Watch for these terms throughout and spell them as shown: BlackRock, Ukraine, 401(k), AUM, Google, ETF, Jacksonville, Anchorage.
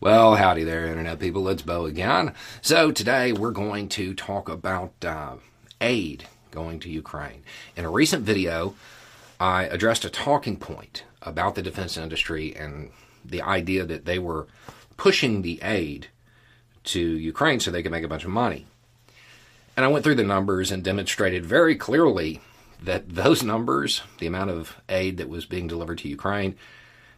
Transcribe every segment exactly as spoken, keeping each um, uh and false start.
Well, howdy there, Internet people. It's Bo again. So today we're going to talk about uh, aid going to Ukraine. In a recent video, I addressed a talking point about the defense industry and the idea that they were pushing the aid to Ukraine so they could make a bunch of money. And I went through the numbers and demonstrated very clearly that those numbers, the amount of aid that was being delivered to Ukraine,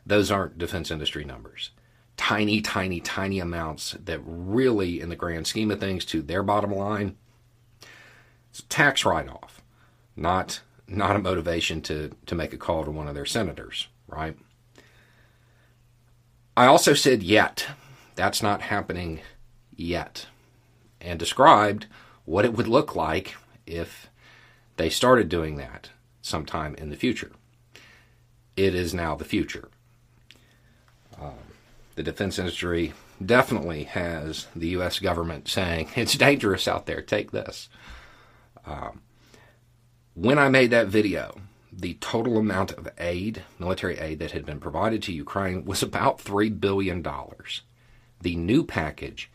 those aren't defense industry numbers. Tiny, tiny, tiny amounts that really, in the grand scheme of things, to their bottom line, it's a tax write-off, not not a motivation to, to make a call to one of their senators, right? I also said yet. That's not happening yet. And described what it would look like if they started doing that sometime in the future. It is now the future. Um, The defense industry definitely has the U S government saying, it's dangerous out there, take this. Um, when I made that video, the total amount of aid, military aid that had been provided to Ukraine was about three billion dollars. The new package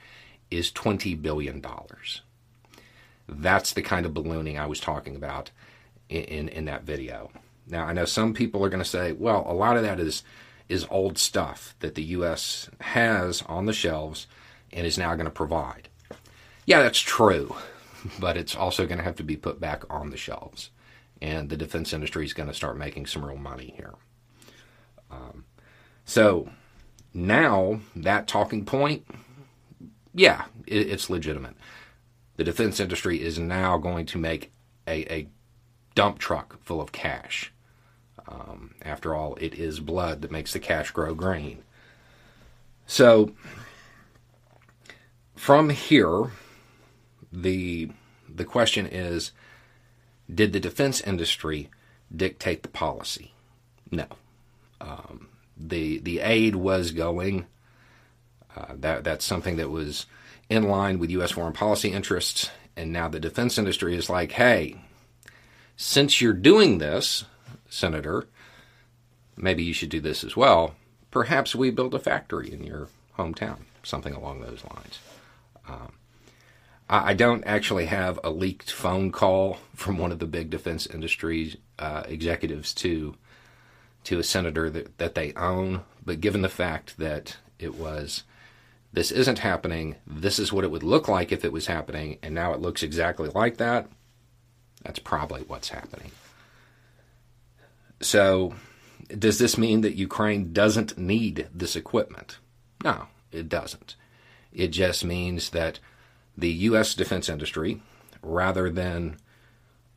is twenty billion dollars. That's the kind of ballooning I was talking about in, in, in that video. Now, I know some people are going to say, well, a lot of that is is old stuff that the U S has on the shelves and is now going to provide. Yeah, that's true, but it's also going to have to be put back on the shelves. And the defense industry is going to start making some real money here. Um, so now that talking point, yeah, it, it's legitimate. The defense industry is now going to make a, a dump truck full of cash. Um, after all, it is blood that makes the cash grow green. So, from here, the the question is, did the defense industry dictate the policy? No. Um, the the aid was going. Uh, that that's something that was in line with U S foreign policy interests. And now the defense industry is like, hey, since you're doing this, Senator, maybe you should do this as well. Perhaps we build a factory in your hometown, something along those lines. Um, I, I don't actually have a leaked phone call from one of the big defense industry uh, executives to to a senator that, that they own, but given the fact that it was, this isn't happening, this is what it would look like if it was happening, and now it looks exactly like that, that's probably what's happening. So, does this mean that Ukraine doesn't need this equipment? No, it doesn't. It just means that the U S defense industry, rather than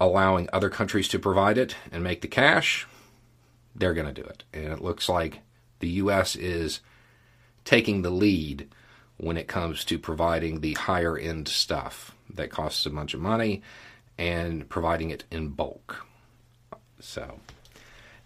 allowing other countries to provide it and make the cash, they're going to do it. And it looks like the U S is taking the lead when it comes to providing the higher end stuff that costs a bunch of money and providing it in bulk. So,